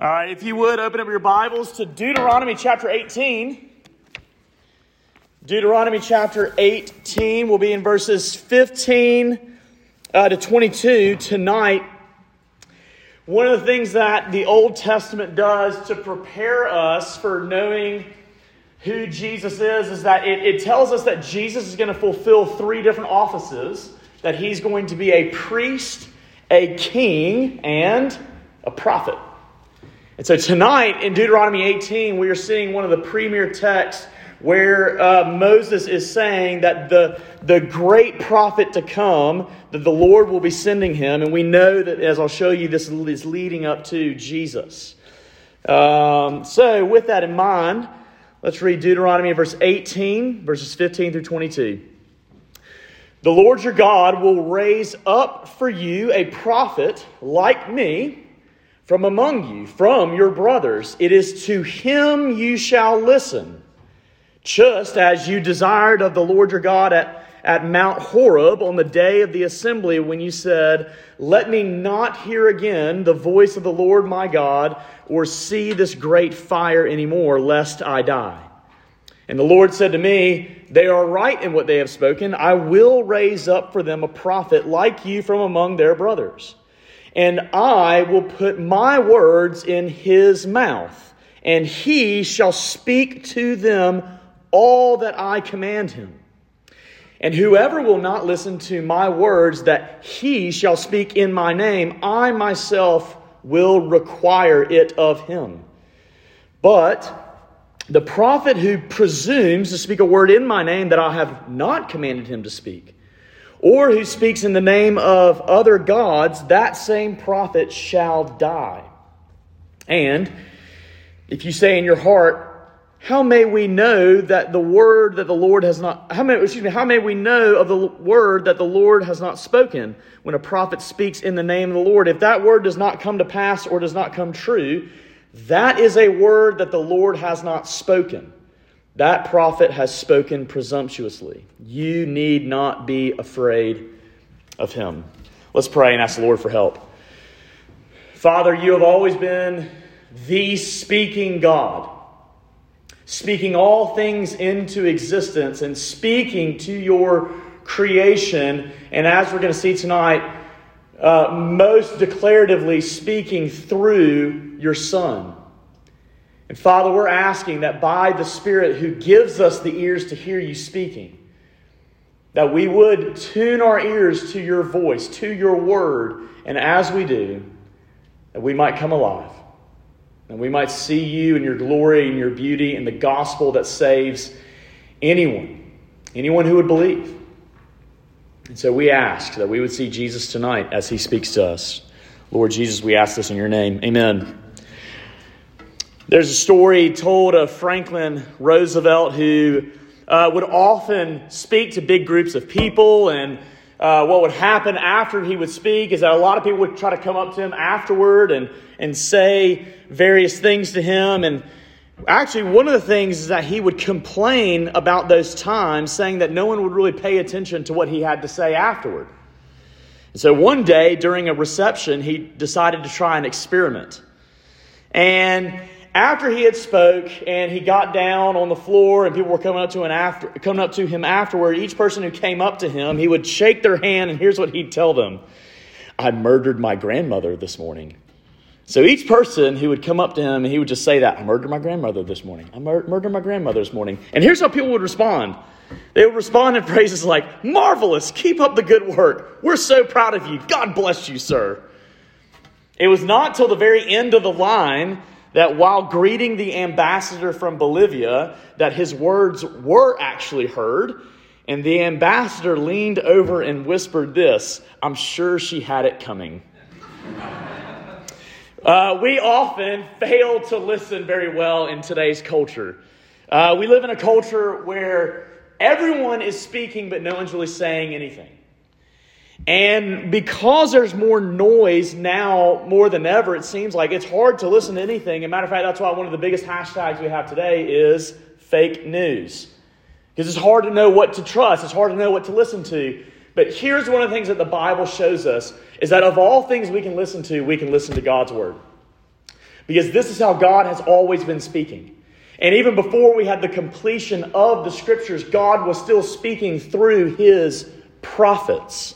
All right, if you would, open up your Bibles to Deuteronomy chapter 18. Deuteronomy chapter 18 will be in verses 15 to 22 tonight. One of the things that the Old Testament does to prepare us for knowing who Jesus is that it tells us that Jesus is going to fulfill three different offices, that he's going to be a priest, a king, and a prophet. And so tonight in Deuteronomy 18, we are seeing one of the premier texts where Moses is saying that the great prophet to come, that the Lord will be sending him. And we know that, as I'll show you, this is leading up to Jesus. So with that in mind, let's read Deuteronomy verse 18, verses 15 through 22. The Lord your God will raise up for you a prophet like me, from among you, from your brothers. It is to him you shall listen, just as you desired of the Lord your God at Mount Horeb on the day of the assembly, when you said, "Let me not hear again the voice of the Lord my God, or see this great fire anymore, lest I die." And the Lord said to me, "They are right in what they have spoken. I will raise up for them a prophet like you from among their brothers. And I will put my words in his mouth, and he shall speak to them all that I command him. And whoever will not listen to my words that he shall speak in my name, I myself will require it of him. But the prophet who presumes to speak a word in my name that I have not commanded him to speak, or who speaks in the name of other gods, that same prophet shall die. And if you say in your heart, how may we know that the word that the Lord has not, how may we know of the word that the Lord has not spoken when a prophet speaks in the name of the Lord? If that word does not come to pass or does not come true, that is a word that the Lord has not spoken. That prophet has spoken presumptuously. You need not be afraid of him." Let's pray and ask the Lord for help. Father, you have always been the speaking God, speaking all things into existence and speaking to your creation. And as we're going to see tonight, most declaratively speaking through your Son. And Father, we're asking that by the Spirit who gives us the ears to hear you speaking, that we would tune our ears to your voice, to your word, and as we do, that we might come alive, and we might see you in your glory and your beauty and the gospel that saves anyone who would believe. And so we ask that we would see Jesus tonight as he speaks to us. Lord Jesus, we ask this in your name. Amen. There's a story told of Franklin Roosevelt, who would often speak to big groups of people. And what would happen after he would speak is that a lot of people would try to come up to him afterward and say various things to him. And actually, one of the things is that he would complain about those times, saying that no one would really pay attention to what he had to say afterward. And so one day during a reception, he decided to try an experiment. And after he had spoke and he got down on the floor and people were coming up to him afterward, each person who came up to him, he would shake their hand, and here's what he'd tell them: "I murdered my grandmother this morning." So each person who would come up to him, and he would just say that, "I murdered my grandmother this morning. I murdered my grandmother this morning." And here's how people would respond. They would respond in phrases like, "Marvelous, keep up the good work. We're so proud of you. God bless you, sir." It was not till the very end of the line that while greeting the ambassador from Bolivia, that his words were actually heard. And the ambassador leaned over and whispered this: "I'm sure she had it coming." We often fail to listen very well in today's culture. We live in a culture where everyone is speaking, but no one's really saying anything. And because there's more noise now more than ever, it seems like it's hard to listen to anything. As a matter of fact, that's why one of the biggest hashtags we have today is fake news. Because it's hard to know what to trust. It's hard to know what to listen to. But here's one of the things that the Bible shows us, is that of all things we can listen to God's word. because this is how God has always been speaking. And even before we had the completion of the scriptures, God was still speaking through his prophets.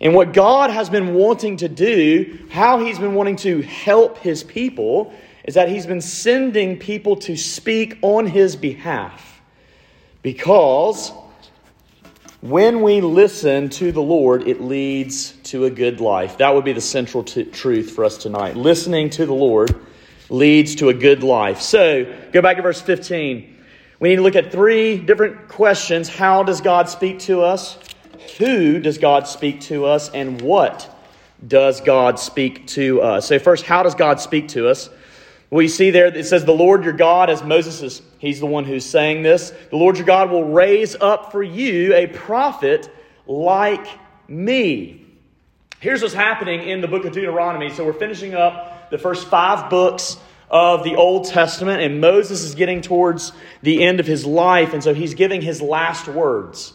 And what God has been wanting to do, how he's been wanting to help his people, is that he's been sending people to speak on his behalf. Because when we listen to the Lord, it leads to a good life. That would be the central truth for us tonight. Listening to the Lord leads to a good life. So, go back to verse 15. We need to look at three different questions. How does God speak to us? Who does God speak to us? And what does God speak to us? So first, how does God speak to us? Well, you see there, it says, the Lord your God, as Moses is, he's the one who's saying this. The Lord your God will raise up for you a prophet like me. Here's what's happening in the book of Deuteronomy. So we're finishing up the first 5 books of the Old Testament, and Moses is getting towards the end of his life, and so he's giving his last words.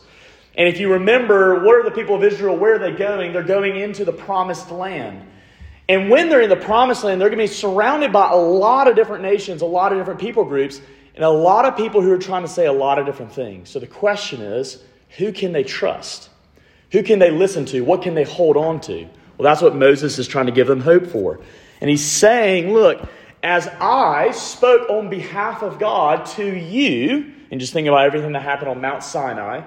And if you remember, what are the people of Israel, where are they going? They're going into the promised land. And when they're in the promised land, they're going to be surrounded by a lot of different nations, a lot of different people groups, and a lot of people who are trying to say a lot of different things. So the question is, who can they trust? Who can they listen to? What can they hold on to? Well, that's what Moses is trying to give them hope for. And he's saying, look, as I spoke on behalf of God to you, and just think about everything that happened on Mount Sinai,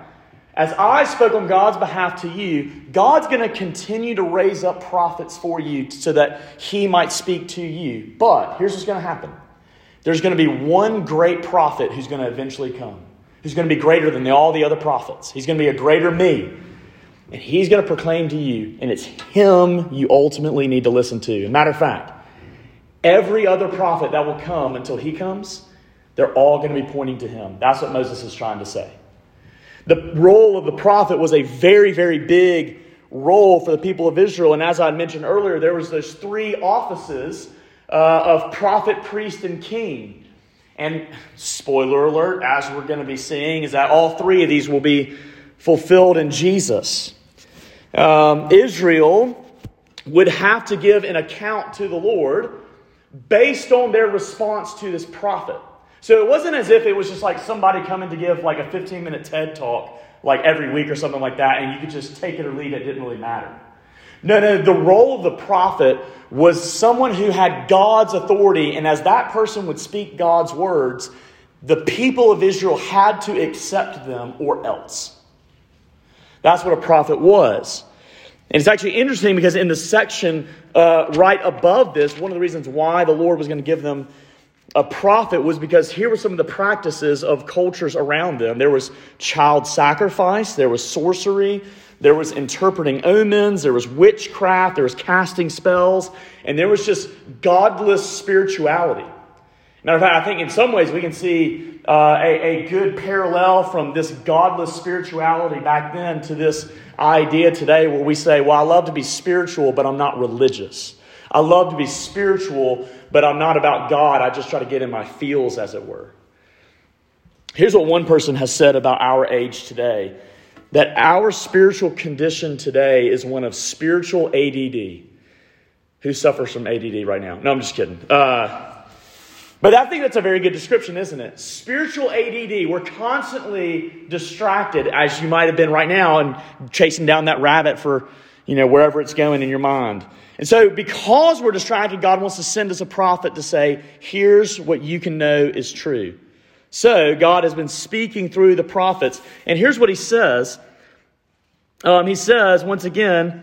as I spoke on God's behalf to you, God's going to continue to raise up prophets for you so that he might speak to you. But here's what's going to happen. There's going to be one great prophet who's going to eventually come, who's going to be greater than all the other prophets. He's going to be a greater me. And he's going to proclaim to you, and it's him you ultimately need to listen to. As a matter of fact, every other prophet that will come until he comes, they're all going to be pointing to him. That's what Moses is trying to say. The role of the prophet was a very, very big role for the people of Israel. And as I mentioned earlier, there was those 3 offices of prophet, priest, and king. And spoiler alert, as we're going to be seeing, is that all 3 of these will be fulfilled in Jesus. Israel would have to give an account to the Lord based on their response to this prophet. So it wasn't as if it was just like somebody coming to give like a 15-minute TED talk like every week or something like that, and you could just take it or leave it. It didn't really matter. No, the role of the prophet was someone who had God's authority, and as that person would speak God's words, the people of Israel had to accept them or else. That's what a prophet was. And it's actually interesting because in the section right above this, one of the reasons why the Lord was going to give them a prophet was because here were some of the practices of cultures around them. There was child sacrifice, there was sorcery, there was interpreting omens, there was witchcraft, there was casting spells, and there was just godless spirituality. Matter of fact, I think in some ways we can see a good parallel from this godless spirituality back then to this idea today where we say, well, I love to be spiritual, but I'm not religious. I love to be spiritual, but I'm not about God. I just try to get in my feels, as it were. Here's what one person has said about our age today, that our spiritual condition today is one of spiritual ADD. Who suffers from ADD right now? No, I'm just kidding. But I think that's a very good description, isn't it? Spiritual ADD. We're constantly distracted, as you might have been right now, and chasing down that rabbit for, wherever it's going in your mind. And so because we're distracted, God wants to send us a prophet to say, here's what you can know is true. So God has been speaking through the prophets. And here's what he says. He says, once again,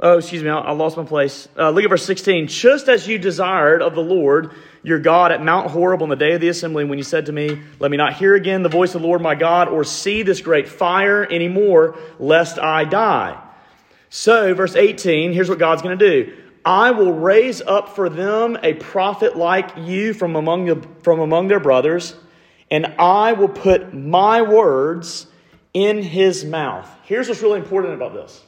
I lost my place. Look at verse 16. Just as you desired of the Lord your God at Mount Horeb on the day of the assembly, when you said to me, let me not hear again the voice of the Lord my God or see this great fire anymore, lest I die. So, verse 18, here's what God's going to do. I will raise up for them a prophet like you from among their brothers, and I will put my words in his mouth. Here's what's really important about this.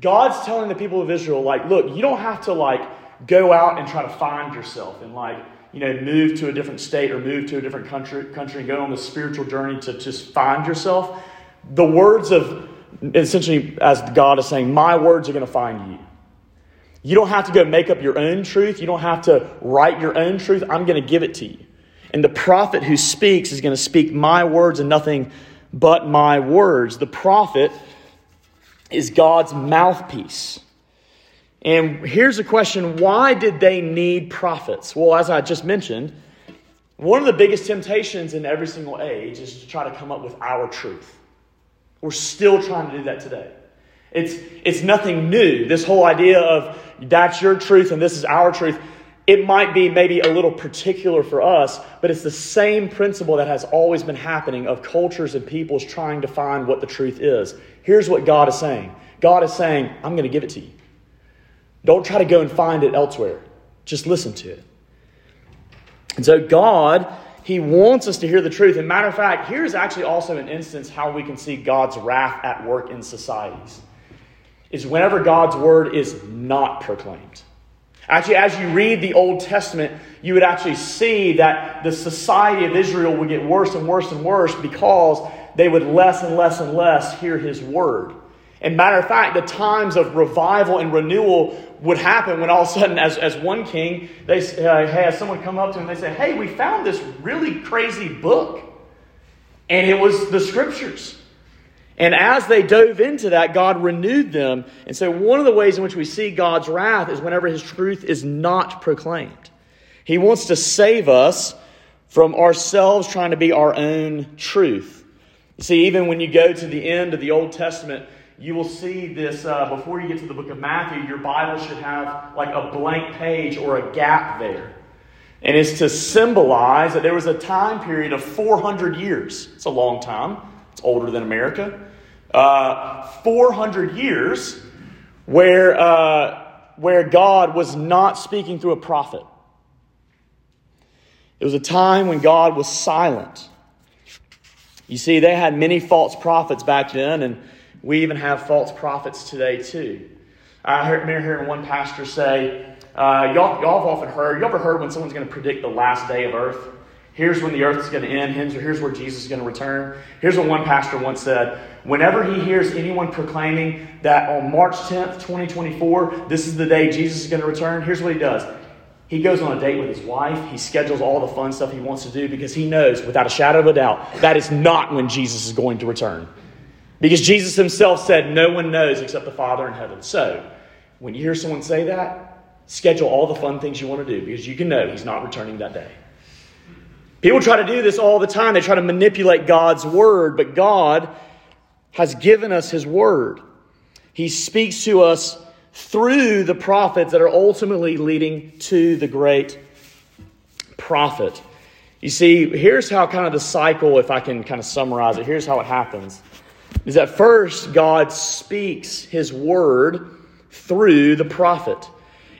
God's telling the people of Israel, look, you don't have to, go out and try to find yourself and, move to a different state or move to a different country and go on this spiritual journey to just find yourself. The words of... Essentially, as God is saying, my words are going to find you. You don't have to go make up your own truth. You don't have to write your own truth. I'm going to give it to you. And the prophet who speaks is going to speak my words and nothing but my words. The prophet is God's mouthpiece. And here's a question. Why did they need prophets? Well, as I just mentioned, one of the biggest temptations in every single age is to try to come up with our truth. We're still trying to do that today. It's nothing new. This whole idea of that's your truth and this is our truth. It might be maybe a little particular for us, but it's the same principle that has always been happening of cultures and peoples trying to find what the truth is. Here's what God is saying. God is saying, I'm going to give it to you. Don't try to go and find it elsewhere. Just listen to it. And so God, He wants us to hear the truth. And matter of fact, here's actually also an instance how we can see God's wrath at work in societies. Is whenever God's word is not proclaimed. Actually, as you read the Old Testament, you would actually see that the society of Israel would get worse and worse and worse because they would less and less and less hear his word. And matter of fact, the times of revival and renewal would happen when all of a sudden, as one king, they had someone come up to him and they said, hey, we found this really crazy book. And it was the scriptures. And as they dove into that, God renewed them. And so one of the ways in which we see God's wrath is whenever his truth is not proclaimed. He wants to save us from ourselves trying to be our own truth. You see, even when you go to the end of the Old Testament, you will see this before you get to the book of Matthew, your Bible should have like a blank page or a gap there. And it's to symbolize that there was a time period of 400 years. It's a long time. It's older than America. 400 years where God was not speaking through a prophet. It was a time when God was silent. You see, they had many false prophets back then, and we even have false prophets today too. I remember hearing one pastor say, y'all have often heard, you ever heard when someone's going to predict the last day of earth? Here's when the earth is going to end. Here's where Jesus is going to return. Here's what one pastor once said. Whenever he hears anyone proclaiming that on March 10th, 2024, this is the day Jesus is going to return, here's what he does. He goes on a date with his wife. He schedules all the fun stuff he wants to do because he knows, without a shadow of a doubt, that is not when Jesus is going to return. Because Jesus himself said, no one knows except the Father in heaven. So when you hear someone say that, schedule all the fun things you want to do because you can know he's not returning that day. People try to do this all the time. They try to manipulate God's word, but God has given us his word. He speaks to us through the prophets that are ultimately leading to the great prophet. You see, here's how kind of the cycle, if I can kind of summarize it, here's how it happens. Is that first, God speaks his word through the prophet.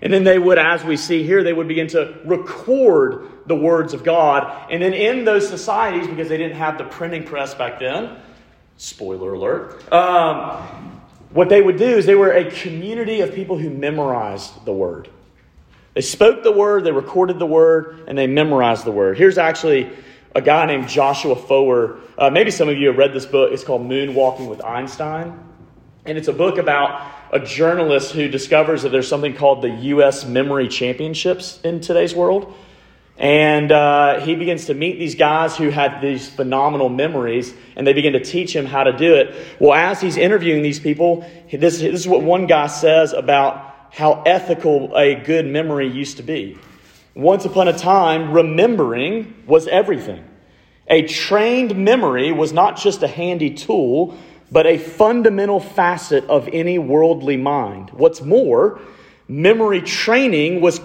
And then they would, as we see here, they would begin to record the words of God. And then in those societies, because they didn't have the printing press back then, spoiler alert, what they would do is they were a community of people who memorized the word. They spoke the word, they recorded the word, and they memorized the word. Here's actually a guy named Joshua Foer. Maybe some of you have read this book. It's called Moonwalking with Einstein. And it's a book about a journalist who discovers that there's something called the U.S. Memory Championships in today's world. And he begins to meet these guys who had these phenomenal memories, and they begin to teach him how to do it. Well, as he's interviewing these people, this is what one guy says about how ethical a good memory used to be. Once upon a time, remembering was everything. A trained memory was not just a handy tool, but a fundamental facet of any worldly mind. What's more, memory training was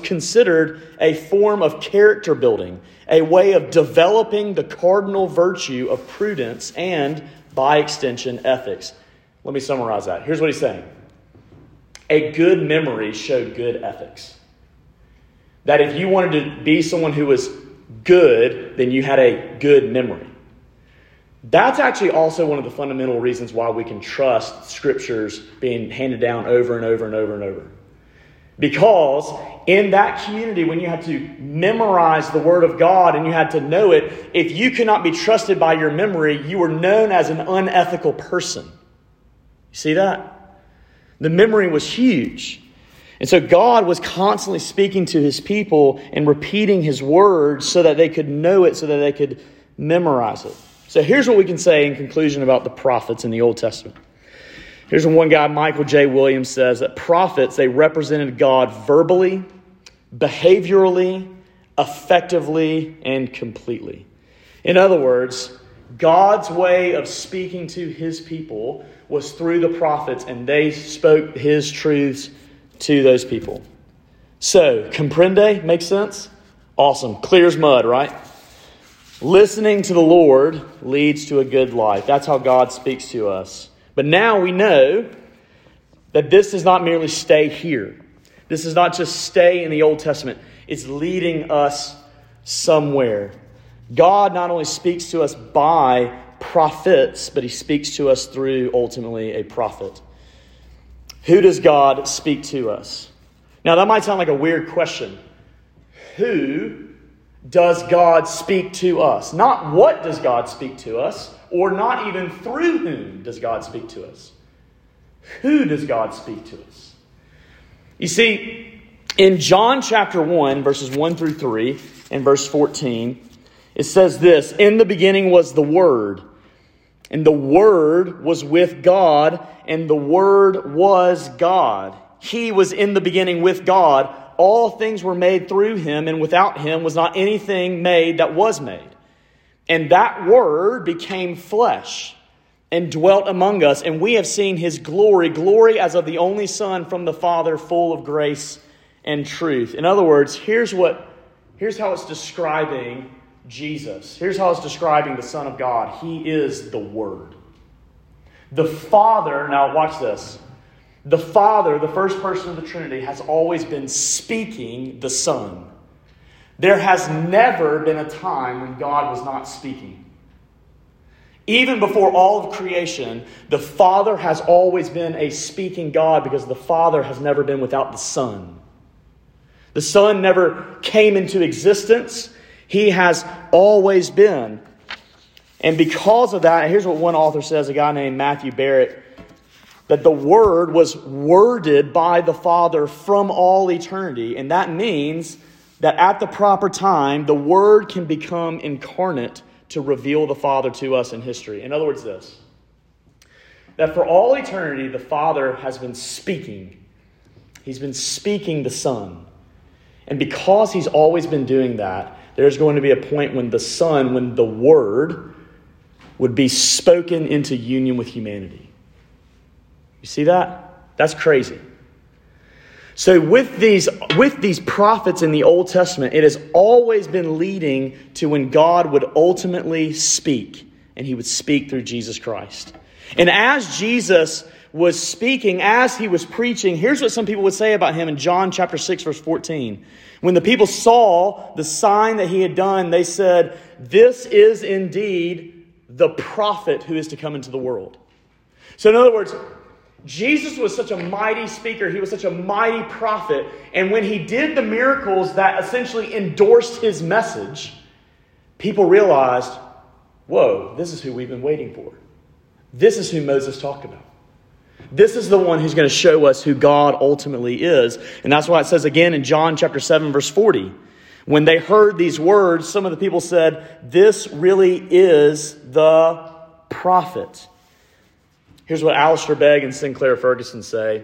considered a form of character building, a way of developing the cardinal virtue of prudence and, by extension, ethics. Let me summarize that. Here's what he's saying. A good memory showed good ethics. That if you wanted to be someone who was good, then you had a good memory. That's actually also one of the fundamental reasons why we can trust scriptures being handed down over and over and over and over. Because in that community, when you had to memorize the word of God and you had to know it, if you could not be trusted by your memory, you were known as an unethical person. You see that? The memory was huge. And so God was constantly speaking to his people and repeating his word so that they could know it, so that they could memorize it. So here's what we can say in conclusion about the prophets in the Old Testament. Here's what one guy, Michael J. Williams, says, that prophets, they represented God verbally, behaviorally, effectively, and completely. In other words, God's way of speaking to his people was through the prophets, and they spoke his truths to those people. So, comprende, makes sense? Awesome. Clear as mud, right? Listening to the Lord leads to a good life. That's how God speaks to us. But now we know that this does not merely stay here. This is not just stay in the Old Testament. It's leading us somewhere. God not only speaks to us by prophets, but he speaks to us through, ultimately, a prophet. Who does God speak to us? Now, that might sound like a weird question. Who does God speak to us? Not what does God speak to us, or not even through whom does God speak to us. Who does God speak to us? You see, in John chapter 1, verses 1 through 3, and verse 14, it says this, "In the beginning was the Word, and the Word was with God, and the Word was God. He was in the beginning with God. All things were made through him, and without him was not anything made that was made. And that Word became flesh and dwelt among us, and we have seen his glory, glory as of the only Son from the Father, full of grace and truth." In other words, here's how it's describing Jesus. Here's how it's describing the Son of God. He is the Word. The Father, now watch this. The Father, the first person of the Trinity, has always been speaking the Son. There has never been a time when God was not speaking. Even before all of creation, the Father has always been a speaking God, because the Father has never been without the Son. The Son never came into existence. He has always been. And because of that, here's what one author says, a guy named Matthew Barrett, that the Word was worded by the Father from all eternity. And that means that at the proper time, the Word can become incarnate to reveal the Father to us in history. In other words, this, that for all eternity, the Father has been speaking. He's been speaking the Son. And because he's always been doing that, there's going to be a point when the Son, when the Word, would be spoken into union with humanity. You see that? That's crazy. So with these prophets in the Old Testament, it has always been leading to when God would ultimately speak, and he would speak through Jesus Christ. And as Jesus was speaking, as he was preaching, here's what some people would say about him in John chapter 6, verse 14. When the people saw the sign that he had done, they said, "This is indeed the prophet who is to come into the world." So in other words, Jesus was such a mighty speaker. He was such a mighty prophet. And when he did the miracles that essentially endorsed his message, people realized, whoa, this is who we've been waiting for. This is who Moses talked about. This is the one who's going to show us who God ultimately is. And that's why it says again in John chapter 7, verse 40, when they heard these words, some of the people said, "This really is the prophet." Here's what Alistair Begg and Sinclair Ferguson say.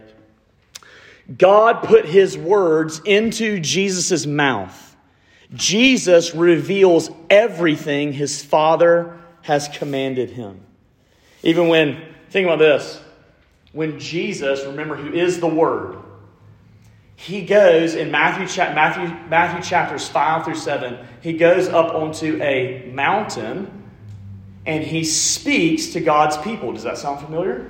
God put his words into Jesus' mouth. Jesus reveals everything his Father has commanded him. Even when, think about this, when Jesus, remember who is the Word, he goes in Matthew chapters 5 through 7, he goes up onto a mountain and he speaks to God's people. Does that sound familiar?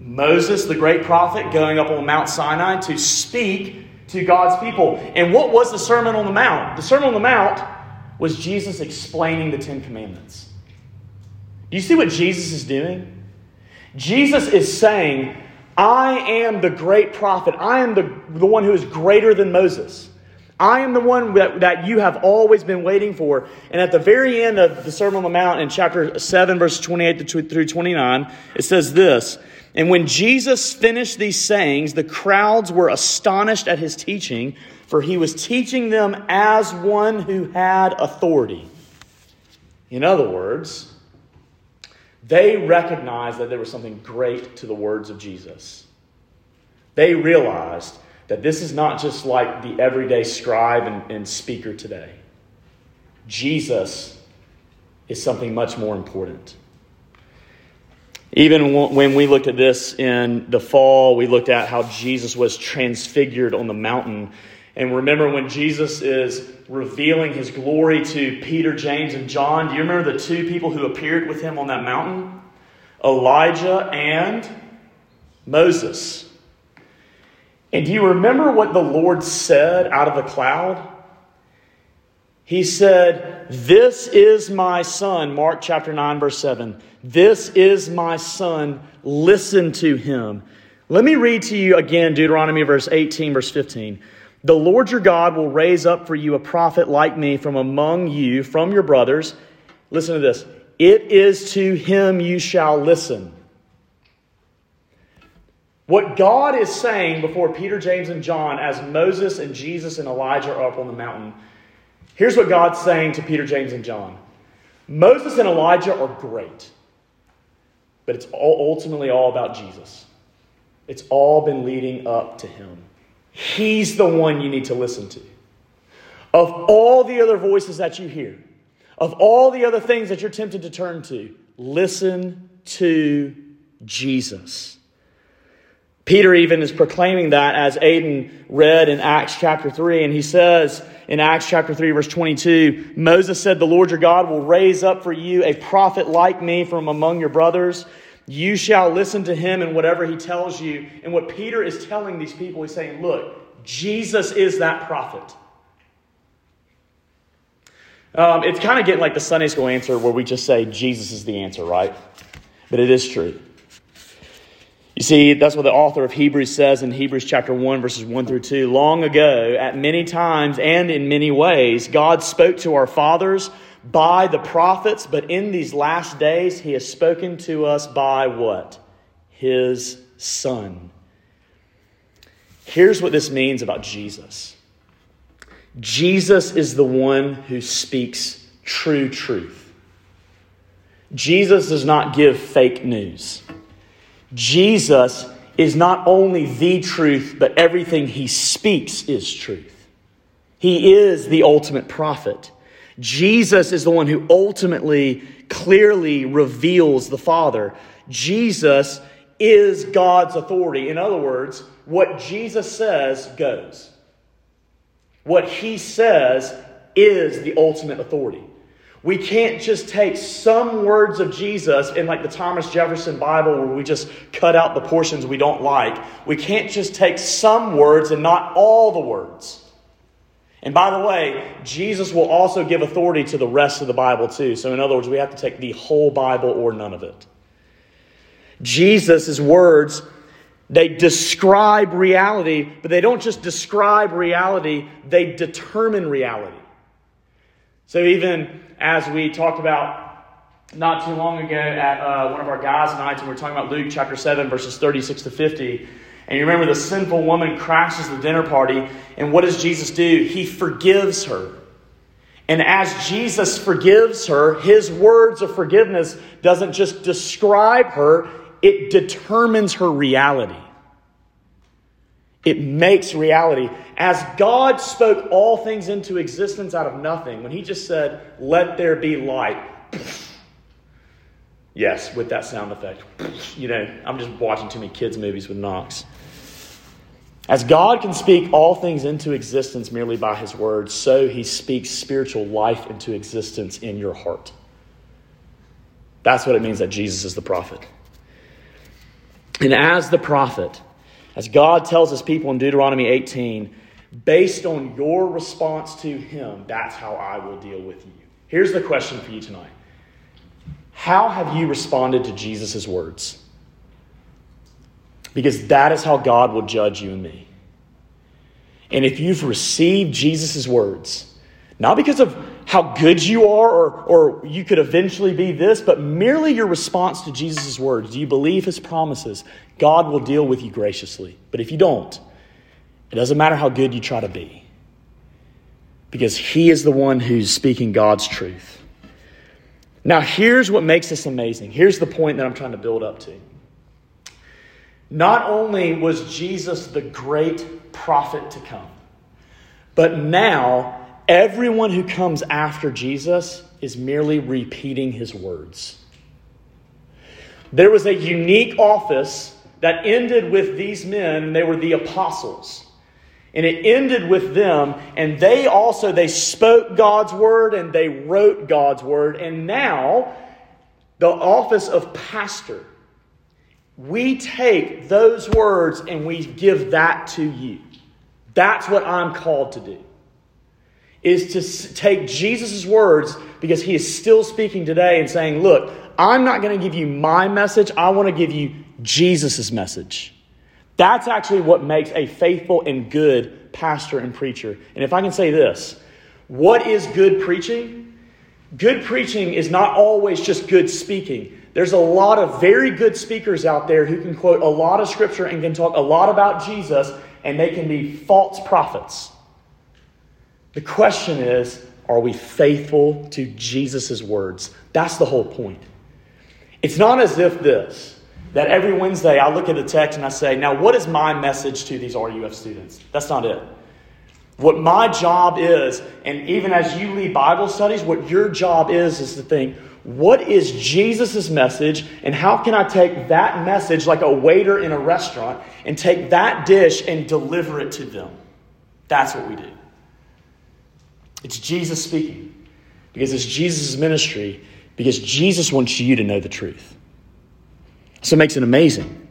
Moses, the great prophet, going up on Mount Sinai to speak to God's people. And what was the Sermon on the Mount? The Sermon on the Mount was Jesus explaining the Ten Commandments. Do you see what Jesus is doing? Jesus is saying, I am the great prophet. I am the one who is greater than Moses. I am the one that you have always been waiting for. And at the very end of the Sermon on the Mount in chapter 7, verses 28 through 29, it says this, And when Jesus finished these sayings, the crowds were astonished at his teaching, for he was teaching them as one who had authority. In other words, they recognized that there was something great to the words of Jesus. They realized that this is not just like the everyday scribe and speaker today. Jesus is something much more important. Even when we looked at this in the fall, we looked at how Jesus was transfigured on the mountain. And remember when Jesus is revealing his glory to Peter, James, and John, do you remember the two people who appeared with him on that mountain? Elijah and Moses. And do you remember what the Lord said out of the cloud? He said, "This is my son," Mark chapter 9, verse 7. "This is my son, listen to him." Let me read to you again Deuteronomy verse 18, verse 15. "The Lord your God will raise up for you a prophet like me from among you, from your brothers." Listen to this. "It is to him you shall listen." What God is saying before Peter, James, and John as Moses and Jesus and Elijah are up on the mountain, here's what God's saying to Peter, James, and John. Moses and Elijah are great, but it's ultimately all about Jesus. It's all been leading up to him. He's the one you need to listen to. Of all the other voices that you hear, of all the other things that you're tempted to turn to, listen to Jesus. Peter even is proclaiming that as Aidan read in Acts chapter 3. And he says in Acts chapter 3, verse 22, "Moses said, 'The Lord your God will raise up for you a prophet like me from among your brothers. You shall listen to him in whatever he tells you.'" And what Peter is telling these people, he's saying, look, Jesus is that prophet. It's kind of getting like the Sunday school answer where we just say Jesus is the answer, right? But it is true. You see, that's what the author of Hebrews says in Hebrews chapter 1, verses 1 through 2. "Long ago, at many times and in many ways, God spoke to our fathers by the prophets, but in these last days he has spoken to us by" what? "His Son." Here's what this means about Jesus. Jesus is the one who speaks true truth. Jesus does not give fake news. Jesus is not only the truth, but everything he speaks is truth. He is the ultimate prophet. Jesus is the one who ultimately, clearly reveals the Father. Jesus is God's authority. In other words, what Jesus says goes. What he says is the ultimate authority. We can't just take some words of Jesus in like the Thomas Jefferson Bible where we just cut out the portions we don't like. We can't just take some words and not all the words. And by the way, Jesus will also give authority to the rest of the Bible too. So in other words, we have to take the whole Bible or none of it. Jesus' words, they describe reality, but they don't just describe reality, they determine reality. So even as we talked about not too long ago at one of our guys' nights, and we were talking about Luke chapter 7, verses 36 to 50, and you remember the sinful woman crashes the dinner party, and what does Jesus do? He forgives her. And as Jesus forgives her, his words of forgiveness doesn't just describe her, it determines her reality. It makes reality. As God spoke all things into existence out of nothing, when he just said, "Let there be light." Yes, with that sound effect. You know, I'm just watching too many kids' movies with Knox. As God can speak all things into existence merely by his word, so he speaks spiritual life into existence in your heart. That's what it means that Jesus is the prophet. And as the prophet, as God tells his people in Deuteronomy 18, based on your response to him, that's how I will deal with you. Here's the question for you tonight. How have you responded to Jesus' words? Because that is how God will judge you and me. And if you've received Jesus' words, not because of how good you are, or you could eventually be this, but merely your response to Jesus' words. Do you believe his promises? God will deal with you graciously. But if you don't, it doesn't matter how good you try to be, because he is the one who's speaking God's truth. Now, here's what makes this amazing. Here's the point that I'm trying to build up to. Not only was Jesus the great prophet to come, but now everyone who comes after Jesus is merely repeating his words. There was a unique office that ended with these men, and they were the apostles. And it ended with them, and they spoke God's word and they wrote God's word. And now, the office of pastor, we take those words and we give that to you. That's what I'm called to do, is to take Jesus' words, because he is still speaking today and saying, look, I'm not going to give you my message. I want to give you Jesus' message. That's actually what makes a faithful and good pastor and preacher. And if I can say this, what is good preaching? Good preaching is not always just good speaking. There's a lot of very good speakers out there who can quote a lot of scripture and can talk a lot about Jesus, and they can be false prophets. The question is, are we faithful to Jesus' words? That's the whole point. It's not as if this, that every Wednesday I look at the text and I say, now what is my message to these RUF students? That's not it. What my job is, and even as you lead Bible studies, what your job is to think, what is Jesus' message, and how can I take that message like a waiter in a restaurant and take that dish and deliver it to them? That's what we do. It's Jesus speaking, because it's Jesus' ministry, because Jesus wants you to know the truth. So it makes it amazing.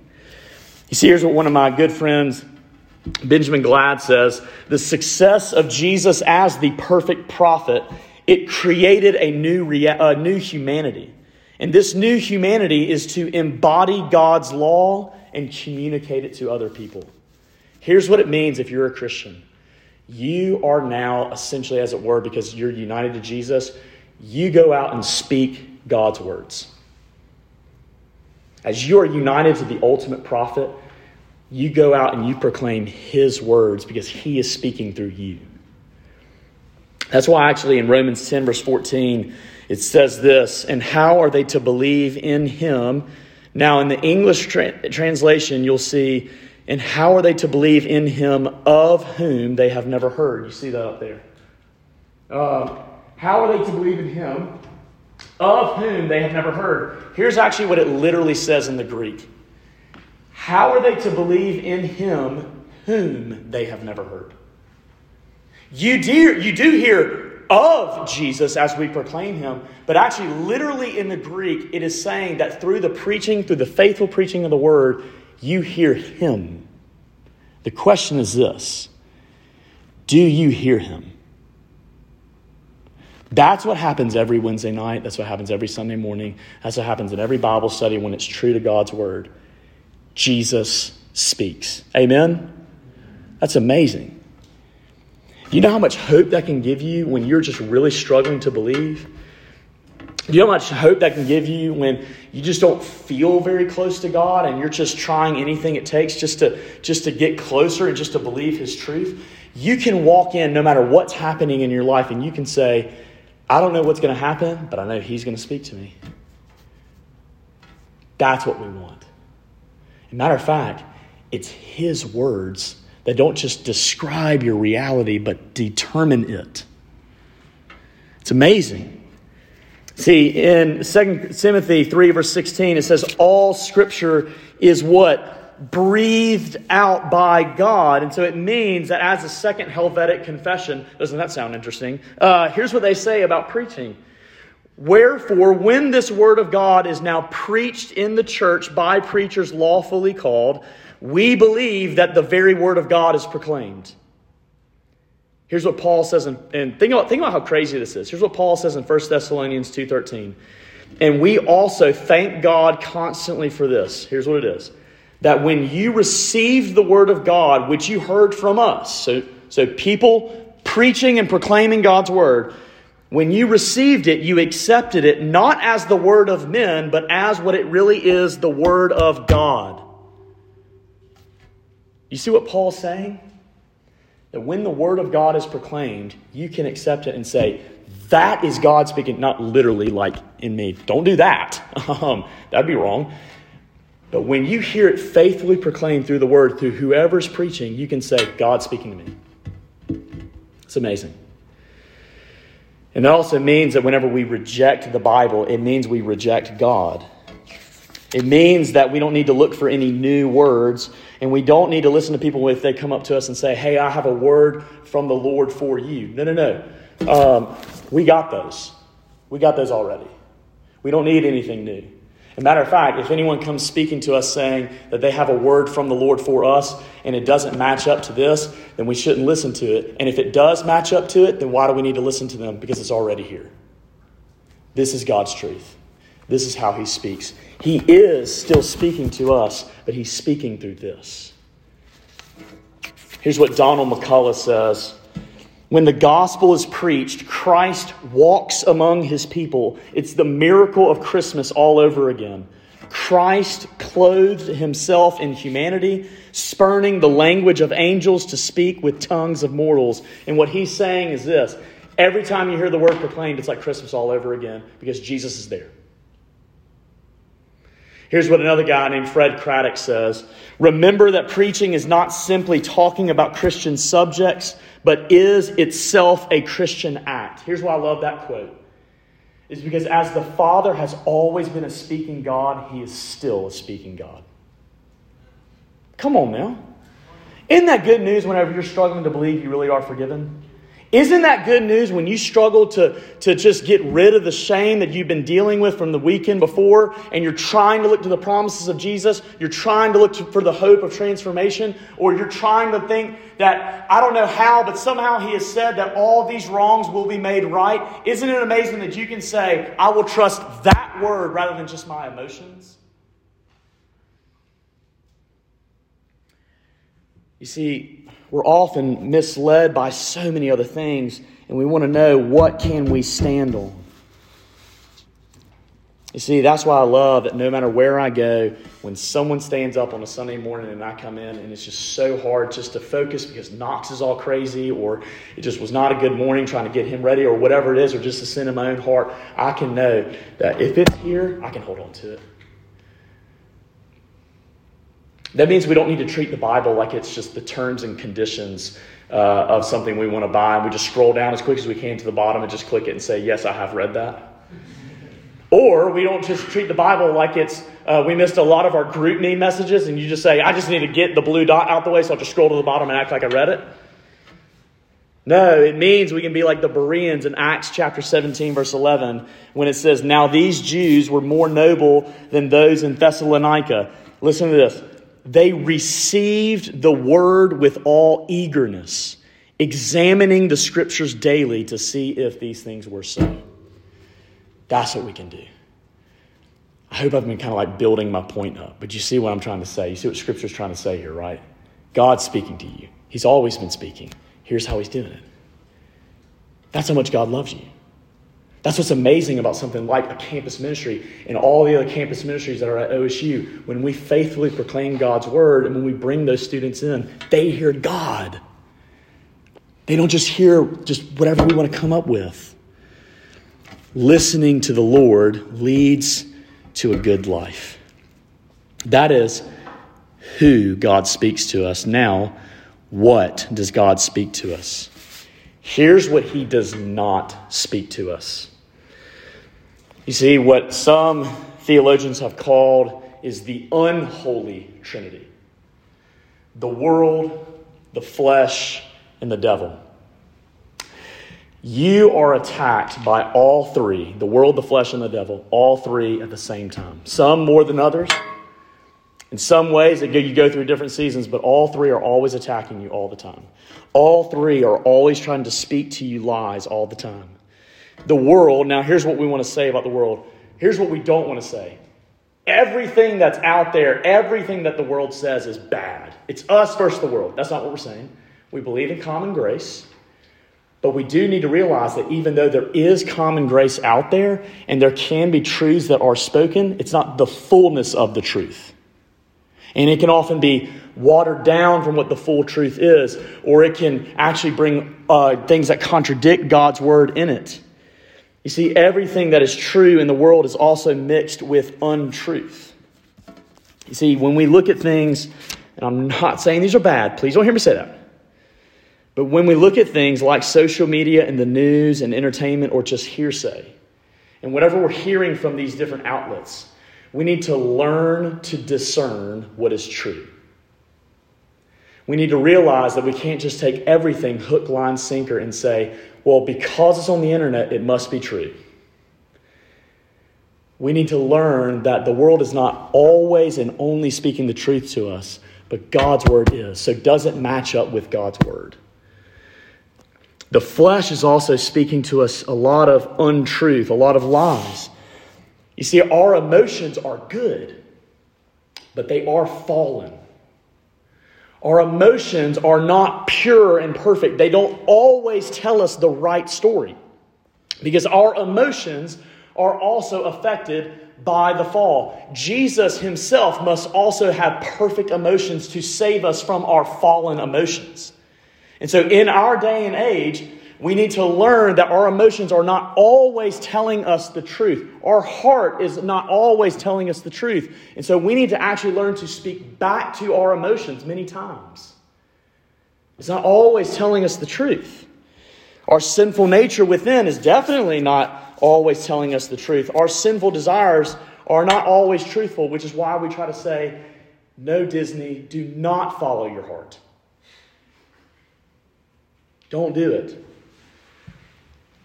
You see, here's what one of my good friends, Benjamin Glad, says. The success of Jesus as the perfect prophet, it created a new humanity. And this new humanity is to embody God's law and communicate it to other people. Here's what it means if you're a Christian. You are now essentially, as it were, because you're united to Jesus, you go out and speak God's words. As you are united to the ultimate prophet, you go out and you proclaim his words, because he is speaking through you. That's why actually in Romans 10 verse 14, it says this, and how are they to believe in him? Now in the English translation, you'll see, and how are they to believe in him of whom they have never heard? You see that up there. How are they to believe in him of whom they have never heard? Here's actually what it literally says in the Greek. How are they to believe in him whom they have never heard? You do hear of Jesus as we proclaim him, but actually literally in the Greek, it is saying that through the faithful preaching of the word, you hear him. The question is this: do you hear him? That's what happens every Wednesday night. That's what happens every Sunday morning. That's what happens in every Bible study when it's true to God's word. Jesus speaks. Amen? That's amazing. You know how much hope that can give you when you're just really struggling to believe? You know how much hope that can give you when you just don't feel very close to God and you're just trying anything it takes just to get closer and just to believe his truth? You can walk in no matter what's happening in your life and you can say, I don't know what's going to happen, but I know he's going to speak to me. That's what we want. As a matter of fact, it's his words that don't just describe your reality, but determine it. It's amazing. See, in 2 Timothy 3, verse 16, it says, all scripture is what? Breathed out by God. And so it means that as a second Helvetic confession, doesn't that sound interesting? Here's what they say about preaching. Wherefore, when this word of God is now preached in the church by preachers lawfully called, we believe that the very word of God is proclaimed. Here's what Paul says, and think about how crazy this is. Here's what Paul says in 1 Thessalonians 2:13. And we also thank God constantly for this. Here's what it is. That when you received the word of God, which you heard from us, so people preaching and proclaiming God's word, When you received it, you accepted it, not as the word of men, but as what it really is, the word of God. You see what Paul's saying? That when the word of God is proclaimed, you can accept it and say, that is God speaking, not literally like in me. Don't do that. That'd be wrong. But when you hear it faithfully proclaimed through the word, through whoever's preaching, you can say, God's speaking to me. It's amazing. And that also means that whenever we reject the Bible, it means we reject God. It means that we don't need to look for any new words, and we don't need to listen to people if they come up to us and say, hey, I have a word from the Lord for you. No. We got those. We got those already. We don't need anything new. As a matter of fact, if anyone comes speaking to us saying that they have a word from the Lord for us and it doesn't match up to this, then we shouldn't listen to it. And if it does match up to it, then why do we need to listen to them? Because it's already here. This is God's truth. This is how he speaks. He is still speaking to us, but he's speaking through this. Here's what Donald McCullough says. When the gospel is preached, Christ walks among his people. It's the miracle of Christmas all over again. Christ clothed himself in humanity, spurning the language of angels to speak with tongues of mortals. And what he's saying is this. Every time you hear the word proclaimed, it's like Christmas all over again because Jesus is there. Here's what another guy named Fred Craddock says. Remember that preaching is not simply talking about Christian subjects, but is itself a Christian act. Here's why I love that quote. It's because as the Father has always been a speaking God, he is still a speaking God. Come on now. Isn't that good news whenever you're struggling to believe you really are forgiven? Isn't that good news when you struggle to just get rid of the shame that you've been dealing with from the weekend before, and you're trying to look to the promises of Jesus, you're trying to look for the hope of transformation, or you're trying to think that, I don't know how, but somehow he has said that all these wrongs will be made right. Isn't it amazing that you can say, I will trust that word rather than just my emotions? You see, we're often misled by so many other things, and we want to know what can we stand on. You see, that's why I love that no matter where I go, when someone stands up on a Sunday morning and I come in and it's just so hard just to focus because Knox is all crazy, or it just was not a good morning trying to get him ready, or whatever it is, or just the sin in my own heart, I can know that if it's here, I can hold on to it. That means we don't need to treat the Bible like it's just the terms and conditions of something we want to buy. And we just scroll down as quick as we can to the bottom and just click it and say, yes, I have read that. Or we don't just treat the Bible like it's, we missed a lot of our GroupMe messages and you just say, I just need to get the blue dot out the way, so I'll just scroll to the bottom and act like I read it. No, it means we can be like the Bereans in Acts chapter 17, verse 11, when it says, now these Jews were more noble than those in Thessalonica. Listen to this. They received the word with all eagerness, examining the scriptures daily to see if these things were so. That's what we can do. I hope I've been kind of like building my point up, but you see what I'm trying to say. You see what scripture's trying to say here, right? God's speaking to you. He's always been speaking. Here's how he's doing it. That's how much God loves you. That's what's amazing about something like a campus ministry and all the other campus ministries that are at OSU. When we faithfully proclaim God's word and when we bring those students in, they hear God. They don't just hear just whatever we want to come up with. Listening to the Lord leads to a good life. That is who God speaks to us. Now, what does God speak to us? Here's what he does not speak to us. You see, what some theologians have called is the unholy trinity. The world, the flesh, and the devil. You are attacked by all three, the world, the flesh, and the devil, all three at the same time. Some more than others. In some ways, you go through different seasons, but all three are always attacking you all the time. All three are always trying to speak to you lies all the time. The world, now here's what we want to say about the world. Here's what we don't want to say. Everything that's out there, everything that the world says is bad. It's us versus the world. That's not what we're saying. We believe in common grace. But we do need to realize that even though there is common grace out there and there can be truths that are spoken, it's not the fullness of the truth. And it can often be watered down from what the full truth is, or it can actually bring things that contradict God's word in it. You see, everything that is true in the world is also mixed with untruth. You see, when we look at things, and I'm not saying these are bad, please don't hear me say that. But when we look at things like social media and the news and entertainment or just hearsay, and whatever we're hearing from these different outlets, we need to learn to discern what is true. We need to realize that we can't just take everything hook, line, sinker and say, well, because it's on the internet, it must be true. We need to learn that the world is not always and only speaking the truth to us, but God's word is. So does it match up with God's word? The flesh is also speaking to us a lot of untruth, a lot of lies. You see, our emotions are good, but they are fallen. Our emotions are not pure and perfect. They don't always tell us the right story because our emotions are also affected by the fall. Jesus himself must also have perfect emotions to save us from our fallen emotions. And so in our day and age, we need to learn that our emotions are not always telling us the truth. Our heart is not always telling us the truth. And so we need to actually learn to speak back to our emotions many times. It's not always telling us the truth. Our sinful nature within is definitely not always telling us the truth. Our sinful desires are not always truthful, which is why we try to say, no, Disney, do not follow your heart. Don't do it.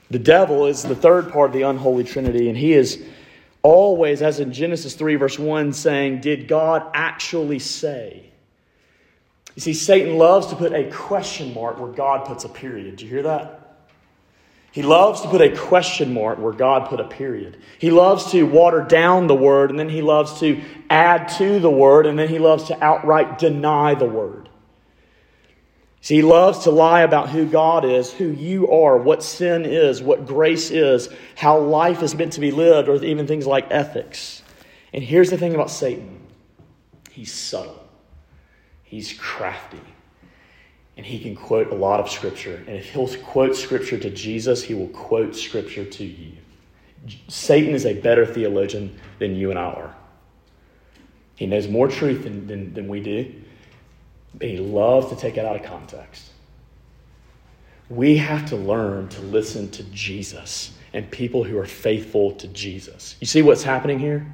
The devil is the third part of the unholy trinity, and he is always, as in Genesis 3 verse 1, saying, did God actually say? You see, Satan loves to put a question mark where God puts a period. Do you hear that? He loves to put a question mark where God put a period. He loves to water down the word, and then he loves to add to the word, and then he loves to outright deny the word. See, he loves to lie about who God is, who you are, what sin is, what grace is, how life is meant to be lived, or even things like ethics. And here's the thing about Satan. He's subtle. He's crafty. And he can quote a lot of Scripture. And if he'll quote Scripture to Jesus, he will quote Scripture to you. Satan is a better theologian than you and I are. He knows more truth than we do. He loves to take it out of context. We have to learn to listen to Jesus and people who are faithful to Jesus. You see what's happening here?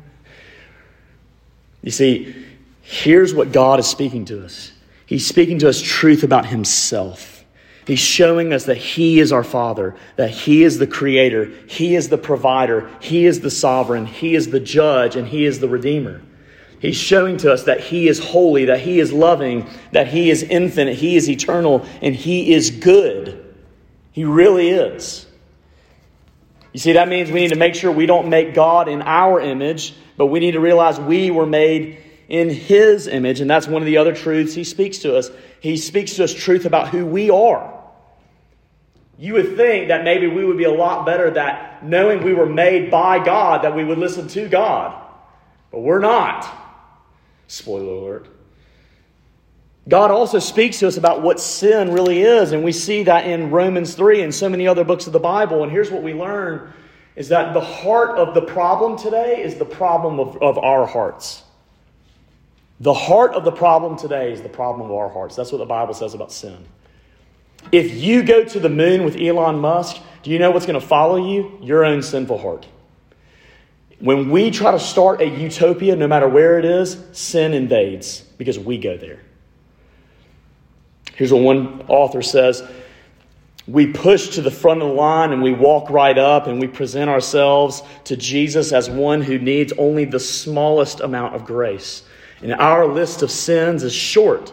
You see, here's what God is speaking to us. He's speaking to us truth about himself. He's showing us that he is our Father, that he is the Creator, he is the Provider, he is the Sovereign, he is the Judge, and he is the Redeemer. He's showing to us that he is holy, that he is loving, that he is infinite, he is eternal, and he is good. He really is. You see, that means we need to make sure we don't make God in our image, but we need to realize we were made in his image, and that's one of the other truths he speaks to us. He speaks to us truth about who we are. You would think that maybe we would be a lot better that knowing we were made by God, that we would listen to God, but we're not. Spoiler alert. God also speaks to us about what sin really is. And we see that in Romans 3 and so many other books of the Bible. And here's what we learn is that the heart of the problem today is the problem of our hearts. The heart of the problem today is the problem of our hearts. That's what the Bible says about sin. If you go to the moon with Elon Musk, do you know what's going to follow you? Your own sinful heart. When we try to start a utopia, no matter where it is, sin invades because we go there. Here's what one author says. We push to the front of the line and we walk right up and we present ourselves to Jesus as one who needs only the smallest amount of grace. And our list of sins is short.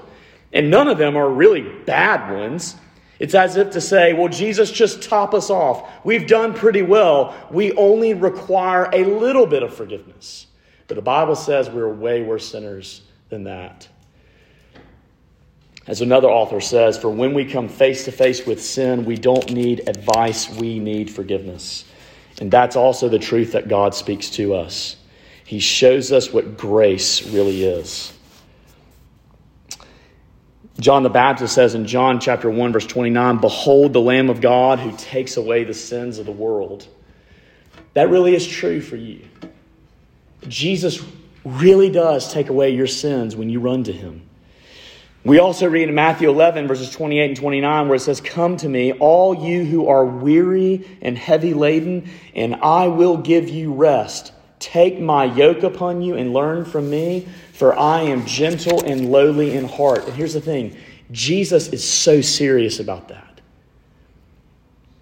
And none of them are really bad ones. It's as if to say, well, Jesus, just top us off. We've done pretty well. We only require a little bit of forgiveness. But the Bible says we're way worse sinners than that. As another author says, for when we come face to face with sin, we don't need advice, we need forgiveness. And that's also the truth that God speaks to us. He shows us what grace really is. John the Baptist says in John chapter 1, verse 29, behold the Lamb of God who takes away the sins of the world. That really is true for you. Jesus really does take away your sins when you run to him. We also read in Matthew 11, verses 28 and 29, where it says, come to me, all you who are weary and heavy laden, and I will give you rest. Take my yoke upon you and learn from me, for I am gentle and lowly in heart. And here's the thing, Jesus is so serious about that.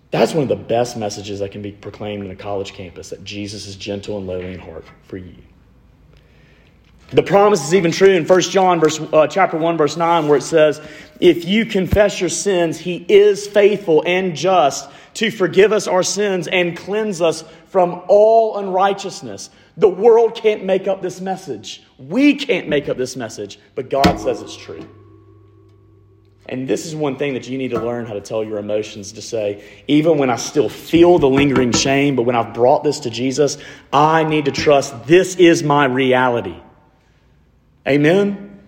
That's one of the best messages that can be proclaimed in a college campus, that Jesus is gentle and lowly in heart for you. The promise is even true in 1 John chapter 1, verse 9, where it says, if you confess your sins, he is faithful and just to forgive us our sins and cleanse us from all unrighteousness. The world can't make up this message. We can't make up this message, but God says it's true. And this is one thing that you need to learn how to tell your emotions to say, even when I still feel the lingering shame, but when I've brought this to Jesus, I need to trust this is my reality. Amen?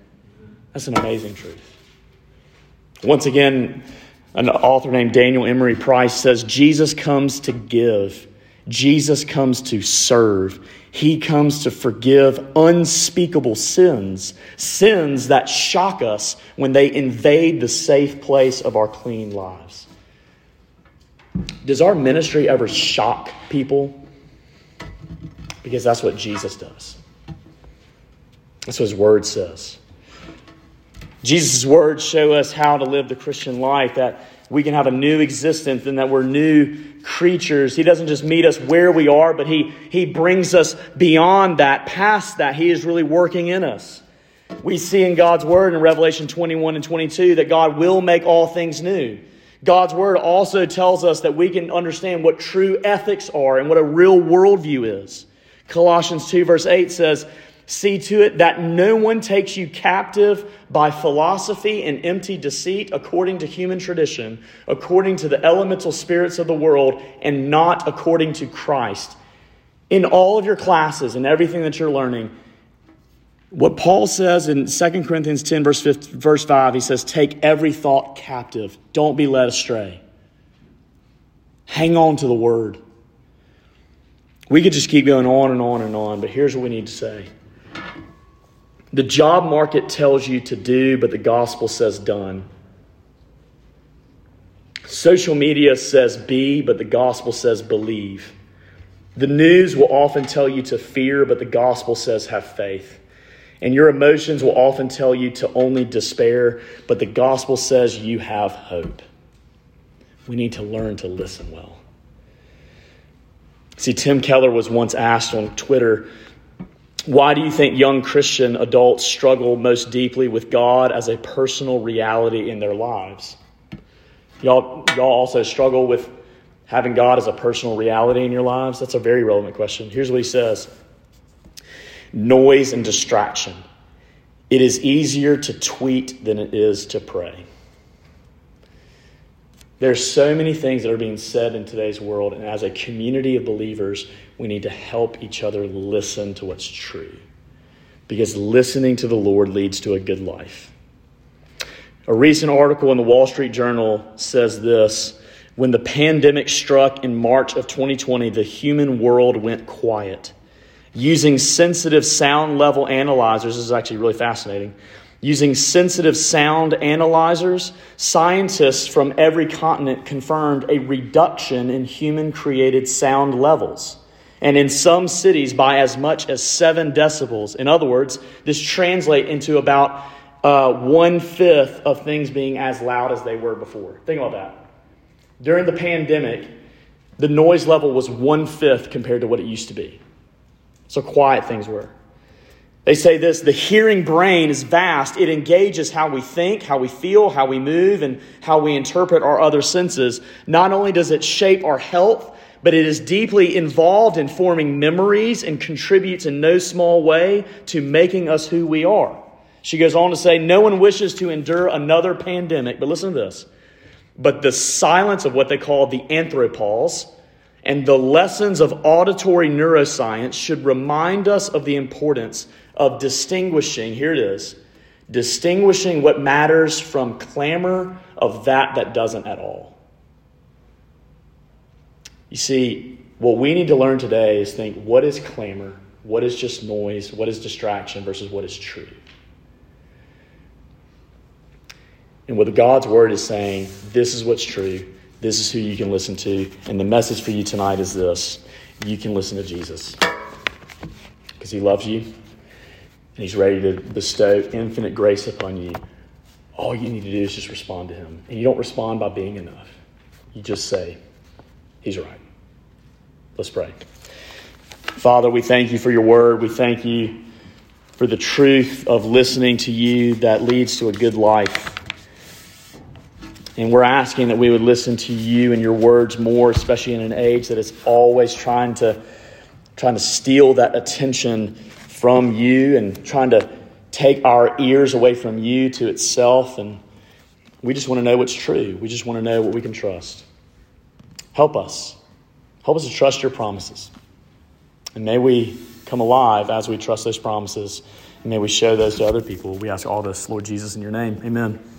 That's an amazing truth. Once again, an author named Daniel Emery Price says, Jesus comes to give. Jesus comes to serve. He comes to forgive unspeakable sins, sins that shock us when they invade the safe place of our clean lives. Does our ministry ever shock people? Because that's what Jesus does. That's what his word says. Jesus' words show us how to live the Christian life, that we can have a new existence and that we're new creatures. He doesn't just meet us where we are, but he brings us beyond that, past that. He is really working in us. We see in God's word in Revelation 21 and 22 that God will make all things new. God's word also tells us that we can understand what true ethics are and what a real worldview is. Colossians 2 verse 8 says, see to it that no one takes you captive by philosophy and empty deceit according to human tradition, according to the elemental spirits of the world, and not according to Christ. In all of your classes and everything that you're learning, what Paul says in 2 Corinthians 10, verse 5, he says, take every thought captive. Don't be led astray. Hang on to the word. We could just keep going on and on and on, but here's what we need to say. The job market tells you to do, but the gospel says done. Social media says be, but the gospel says believe. The news will often tell you to fear, but the gospel says have faith. And your emotions will often tell you to only despair, but the gospel says you have hope. We need to learn to listen well. See, Tim Keller was once asked on Twitter, why do you think young Christian adults struggle most deeply with God as a personal reality in their lives? Y'all also struggle with having God as a personal reality in your lives? That's a very relevant question. Here's what he says. Noise and distraction. It is easier to tweet than it is to pray. There's so many things that are being said in today's world, and as a community of believers, we need to help each other listen to what's true. Because listening to the Lord leads to a good life. A recent article in the Wall Street Journal says this, when the pandemic struck in March of 2020, the human world went quiet. Using sensitive sound level analyzers, this is actually really fascinating, using sensitive sound analyzers, scientists from every continent confirmed a reduction in human-created sound levels, and in some cities by as much as 7 decibels. In other words, this translates into about 1/5 of things being as loud as they were before. Think about that. During the pandemic, the noise level was 1/5 compared to what it used to be. So quiet things were. They say this, the hearing brain is vast. It engages how we think, how we feel, how we move, and how we interpret our other senses. Not only does it shape our health, but it is deeply involved in forming memories and contributes in no small way to making us who we are. She goes on to say, no one wishes to endure another pandemic, but listen to this. But the silence of what they call the anthropause and the lessons of auditory neuroscience should remind us of the importance of distinguishing, here it is, distinguishing what matters from clamor of that doesn't at all. You see, what we need to learn today is think, what is clamor? What is just noise? What is distraction versus what is true? And what God's word is saying, this is what's true. This is who you can listen to. And the message for you tonight is this. You can listen to Jesus. Because he loves you. And he's ready to bestow infinite grace upon you. All you need to do is just respond to him. And you don't respond by being enough. You just say, he's right. Let's pray. Father, we thank you for your word. We thank you for the truth of listening to you that leads to a good life. And we're asking that we would listen to you and your words more, especially in an age that is always trying to steal that attention from you and trying to take our ears away from you to itself. And we just want to know what's true. We just want to know what we can trust. Help us. Help us to trust your promises. And may we come alive as we trust those promises. And may we show those to other people. We ask all this, Lord Jesus, in your name. Amen.